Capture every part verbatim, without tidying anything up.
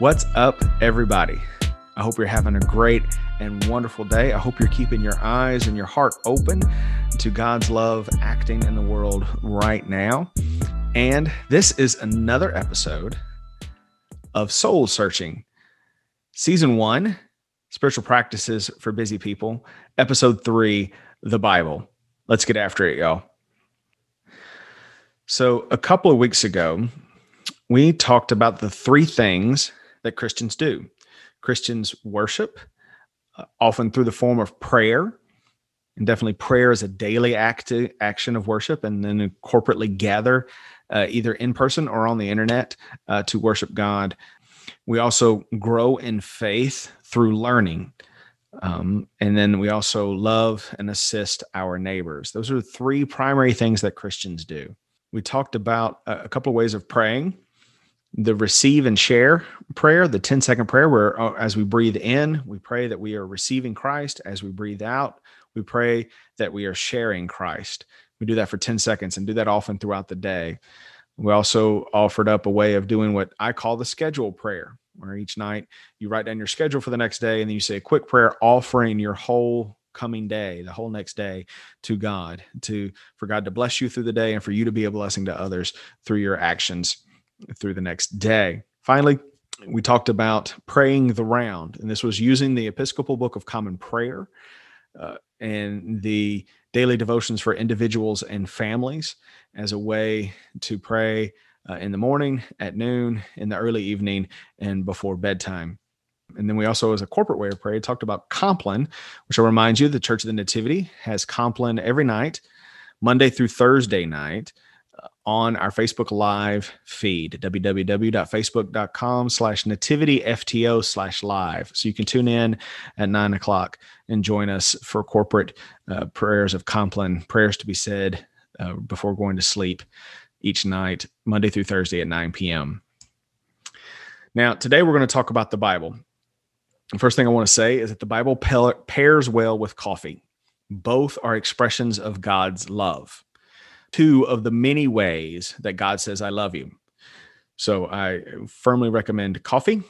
What's up, everybody? I hope you're having a great and wonderful day. I hope you're keeping your eyes and your heart open to God's love acting in the world right now. And this is another episode of Soul Searching, Season one, Spiritual Practices for Busy People, Episode three, The Bible. Let's get after it, y'all. So a couple of weeks ago, we talked about the three things that Christians do. Christians worship, uh, often through the form of prayer, and definitely prayer is a daily act, action of worship, and then corporately gather uh, either in person or on the internet uh, to worship God. We also grow in faith through learning, um, and then we also love and assist our neighbors. Those are the three primary things that Christians do. We talked about a couple of ways of praying. The receive and share prayer, the ten-second prayer, where as we breathe in, we pray that we are receiving Christ. As we breathe out, we pray that we are sharing Christ. We do that for ten seconds and do that often throughout the day. We also offered up a way of doing what I call the schedule prayer, where each night you write down your schedule for the next day, and then you say a quick prayer offering your whole coming day, the whole next day, to God, to for God to bless you through the day and for you to be a blessing to others through your actions through the next day. Finally, we talked about praying the round, and this was using the Episcopal Book of Common Prayer uh, and the daily devotions for individuals and families as a way to pray uh, in the morning, at noon, in the early evening, and before bedtime. And then we also, as a corporate way of prayer, talked about Compline, which I'll remind you, the Church of the Nativity has Compline every night, Monday through Thursday night, uh, on our Facebook Live feed, www.facebook.com slash nativityfto slash live. So you can tune in at nine o'clock and join us for corporate uh, prayers of Compline, prayers to be said uh, before going to sleep each night, Monday through Thursday at nine p.m. Now, today we're going to talk about the Bible. The first thing I want to say is that the Bible pairs well with coffee. Both are expressions of God's love, two of the many ways that God says, I love you. So I firmly recommend coffee,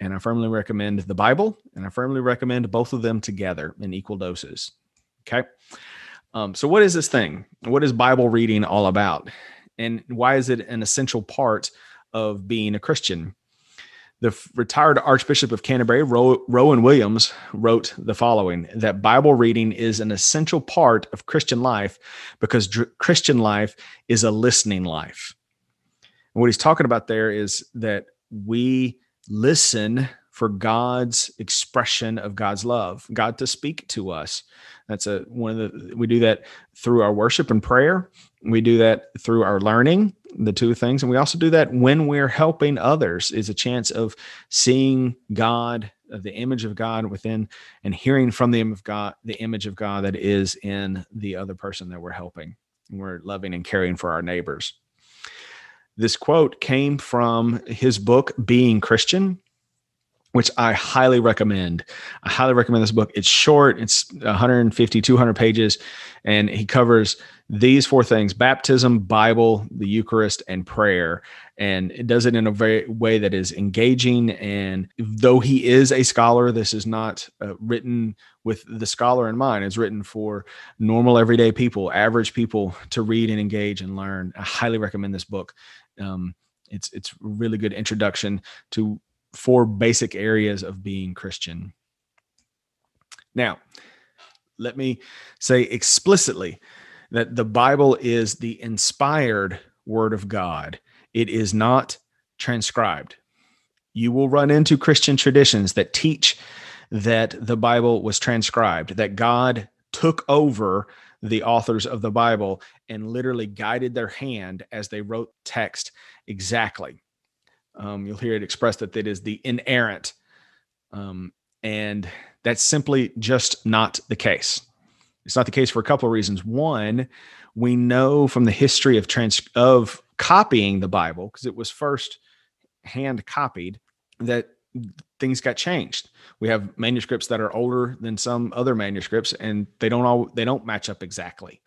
and I firmly recommend the Bible, and I firmly recommend both of them together in equal doses. Okay. Um, so what is this thing? What is Bible reading all about? And why is it an essential part of being a Christian? The retired Archbishop of Canterbury, Rowan Williams, wrote the following, that Bible reading is an essential part of Christian life because dr- Christian life is a listening life. And what he's talking about there is that we listen for God's expression of God's love, God to speak to us. That's a one of the, we do that through our worship and prayer. We do that through our learning, the two things. And we also do that when we're helping others, is a chance of seeing God, of the image of God within, and hearing from the image of God, the image of God that is in the other person that we're helping. And we're loving and caring for our neighbors. This quote came from his book, Being Christian, which I highly recommend. I highly recommend this book. It's short. It's one fifty, two hundred pages. And he covers these four things: baptism, Bible, the Eucharist, and prayer. And it does it in a very way that is engaging. And though he is a scholar, this is not uh, written with the scholar in mind. It's written for normal, everyday people, average people to read and engage and learn. I highly recommend this book. Um, it's, it's a really good introduction to four basic areas of being Christian. Now, let me say explicitly that the Bible is the inspired word of God. It is not transcribed. You will run into Christian traditions that teach that the Bible was transcribed, that God took over the authors of the Bible and literally guided their hand as they wrote text exactly. Um, you'll hear it expressed that it is the inerrant. Um, and that's simply just not the case. It's not the case for a couple of reasons. One, we know from the history of trans- of copying the Bible, because it was first hand copied, that things got changed. We have manuscripts that are older than some other manuscripts, and they don't all they don't match up exactly.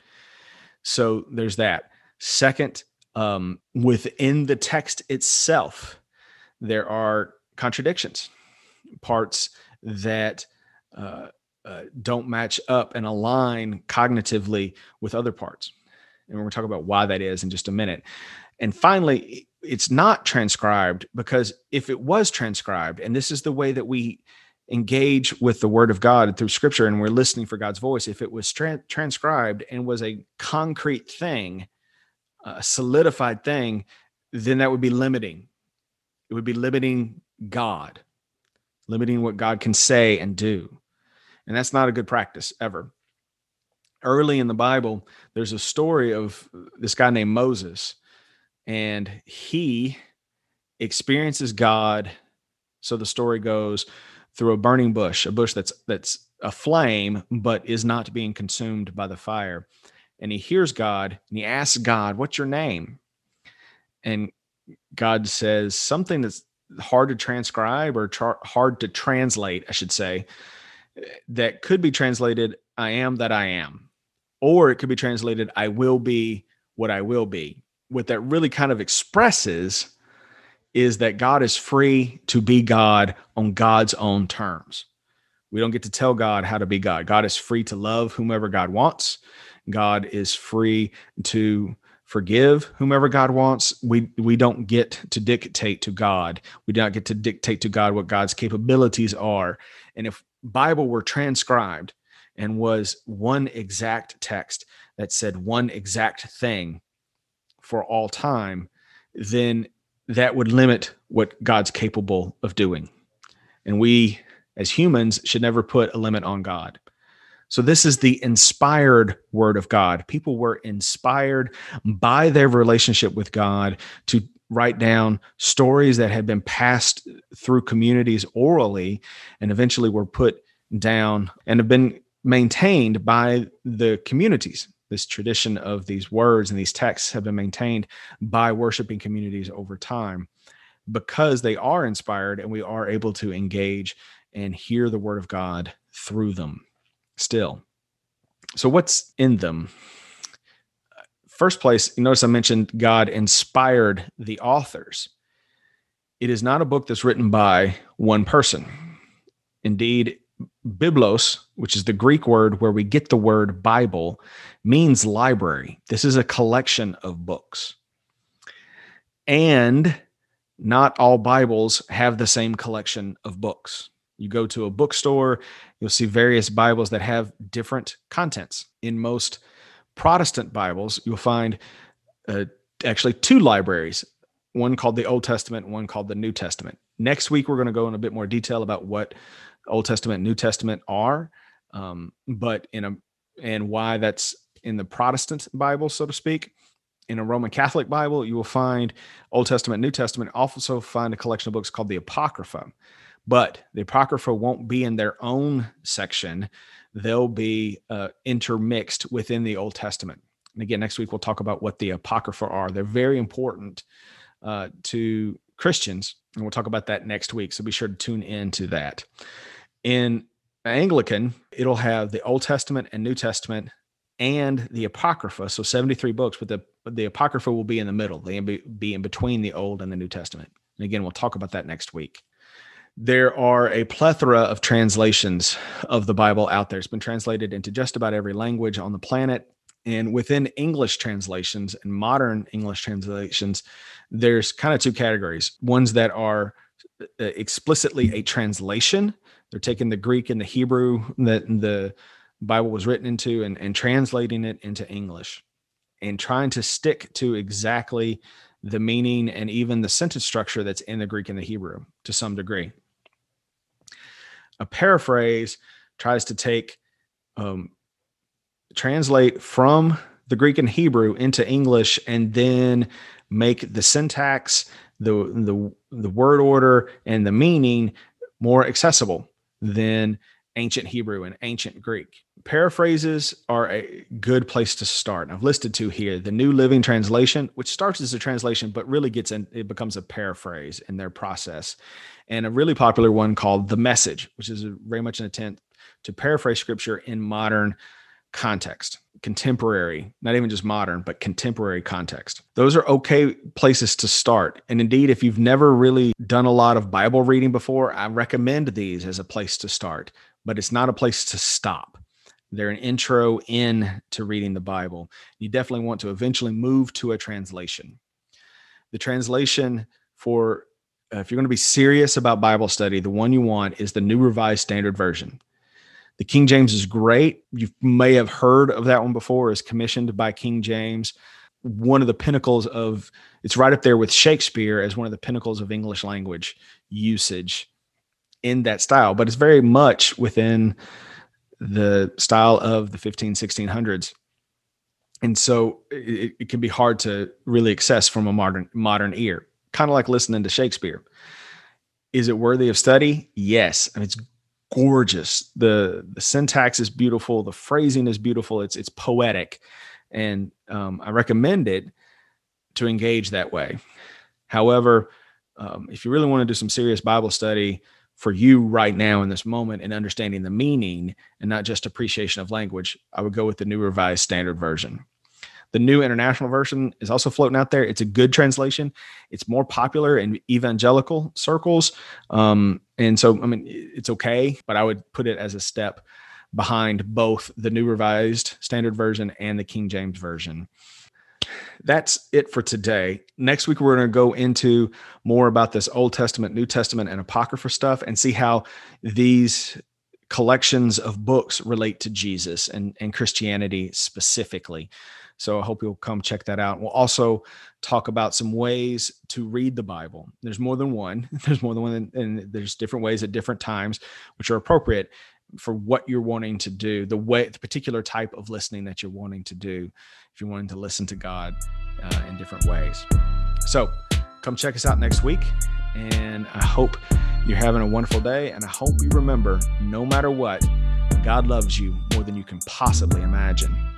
So there's that. Second, Um, within the text itself, there are contradictions, parts that uh, uh, don't match up and align cognitively with other parts. And we're going to talk about why that is in just a minute. And finally, it's not transcribed, because if it was transcribed, and this is the way that we engage with the Word of God through Scripture, and we're listening for God's voice, if it was tra- transcribed and was a concrete thing, a solidified thing, then that would be limiting. It would be limiting God, limiting what God can say and do. And that's not a good practice ever. Early in the Bible, there's a story of this guy named Moses, and he experiences God, so the story goes, through a burning bush, a bush that's that's a flame, but is not being consumed by the fire. And he hears God, and he asks God, "What's your name?" And God says something that's hard to transcribe or tra- hard to translate, I should say, that could be translated, "I am that I am," or it could be translated, "I will be what I will be." What that really kind of expresses is that God is free to be God on God's own terms. We don't get to tell God how to be God. God is free to love whomever God wants. God is free to forgive whomever God wants. We we don't get to dictate to God. We do not get to dictate to God what God's capabilities are. And if the Bible were transcribed and was one exact text that said one exact thing for all time, then that would limit what God's capable of doing. And we, as humans, should never put a limit on God. So this is the inspired Word of God. People were inspired by their relationship with God to write down stories that had been passed through communities orally and eventually were put down and have been maintained by the communities. This tradition of these words and these texts have been maintained by worshiping communities over time because they are inspired, and we are able to engage and hear the Word of God through them still. So what's in them? First place, you notice I mentioned God inspired the authors. It is not a book that's written by one person. Indeed, Biblos, which is the Greek word where we get the word Bible, means library. This is a collection of books. And not all Bibles have the same collection of books. You go to a bookstore, you'll see various Bibles that have different contents. In most Protestant Bibles, you'll find uh, actually two libraries, one called the Old Testament, one called the New Testament. Next week, we're going to go in a bit more detail about what Old Testament, New Testament are, um, but in a and why that's in the Protestant Bible, so to speak. In a Roman Catholic Bible, you will find Old Testament, New Testament, also find a collection of books called the Apocrypha. But the Apocrypha won't be in their own section. They'll be uh, intermixed within the Old Testament. And again, next week, we'll talk about what the Apocrypha are. They're very important uh, to Christians, and we'll talk about that next week. So be sure to tune in to that. In Anglican, it'll have the Old Testament and New Testament and the Apocrypha. So seventy-three books, but the, the Apocrypha will be in the middle. They'll be in between the Old and the New Testament. And again, we'll talk about that next week. There are a plethora of translations of the Bible out there. It's been translated into just about every language on the planet. And within English translations and modern English translations, there's kind of two categories. Ones that are explicitly a translation. They're taking the Greek and the Hebrew that the Bible was written into and, and translating it into English and trying to stick to exactly the meaning and even the sentence structure that's in the Greek and the Hebrew to some degree. A paraphrase tries to take... Um, translate from the Greek and Hebrew into English and then make the syntax, the, the, the word order, and the meaning more accessible than ancient Hebrew and ancient Greek. Paraphrases are a good place to start. And I've listed two here. The New Living Translation, which starts as a translation, but really gets in, it becomes a paraphrase in their process. And a really popular one called The Message, which is very much an attempt to paraphrase Scripture in modern context. contemporary, not even just modern, but contemporary context. Those are okay places to start. And indeed, if you've never really done a lot of Bible reading before, I recommend these as a place to start, but it's not a place to stop. They're an intro in to reading the Bible. You definitely want to eventually move to a translation. The translation for, uh, if you're going to be serious about Bible study, the one you want is the New Revised Standard Version. The King James is great. You may have heard of that one before. It's commissioned by King James. One of the pinnacles of, it's right up there with Shakespeare as one of the pinnacles of English language usage in that style, but it's very much within the style of the fifteen hundreds, sixteen hundreds. And so it, it can be hard to really access from a modern, modern ear, kind of like listening to Shakespeare. Is it worthy of study? Yes. I mean, it's gorgeous. The, the syntax is beautiful. The phrasing is beautiful. It's, it's poetic. And um, I recommend it to engage that way. However, um, if you really want to do some serious Bible study for you right now in this moment and understanding the meaning and not just appreciation of language, I would go with the New Revised Standard Version. The New International Version is also floating out there. It's a good translation. It's more popular in evangelical circles. Um, and so, I mean, it's okay, but I would put it as a step behind both the New Revised Standard Version and the King James Version. That's it for today. Next week, we're going to go into more about this Old Testament, New Testament, and Apocrypha stuff and see how these collections of books relate to Jesus and, and Christianity specifically. So I hope you'll come check that out. We'll also talk about some ways to read the Bible. There's more than one. There's more than one, and there's different ways at different times, which are appropriate for what you're wanting to do, the way, the particular type of listening that you're wanting to do, if you're wanting to listen to God uh, in different ways. So come check us out next week. And I hope you're having a wonderful day. And I hope you remember, no matter what, God loves you more than you can possibly imagine.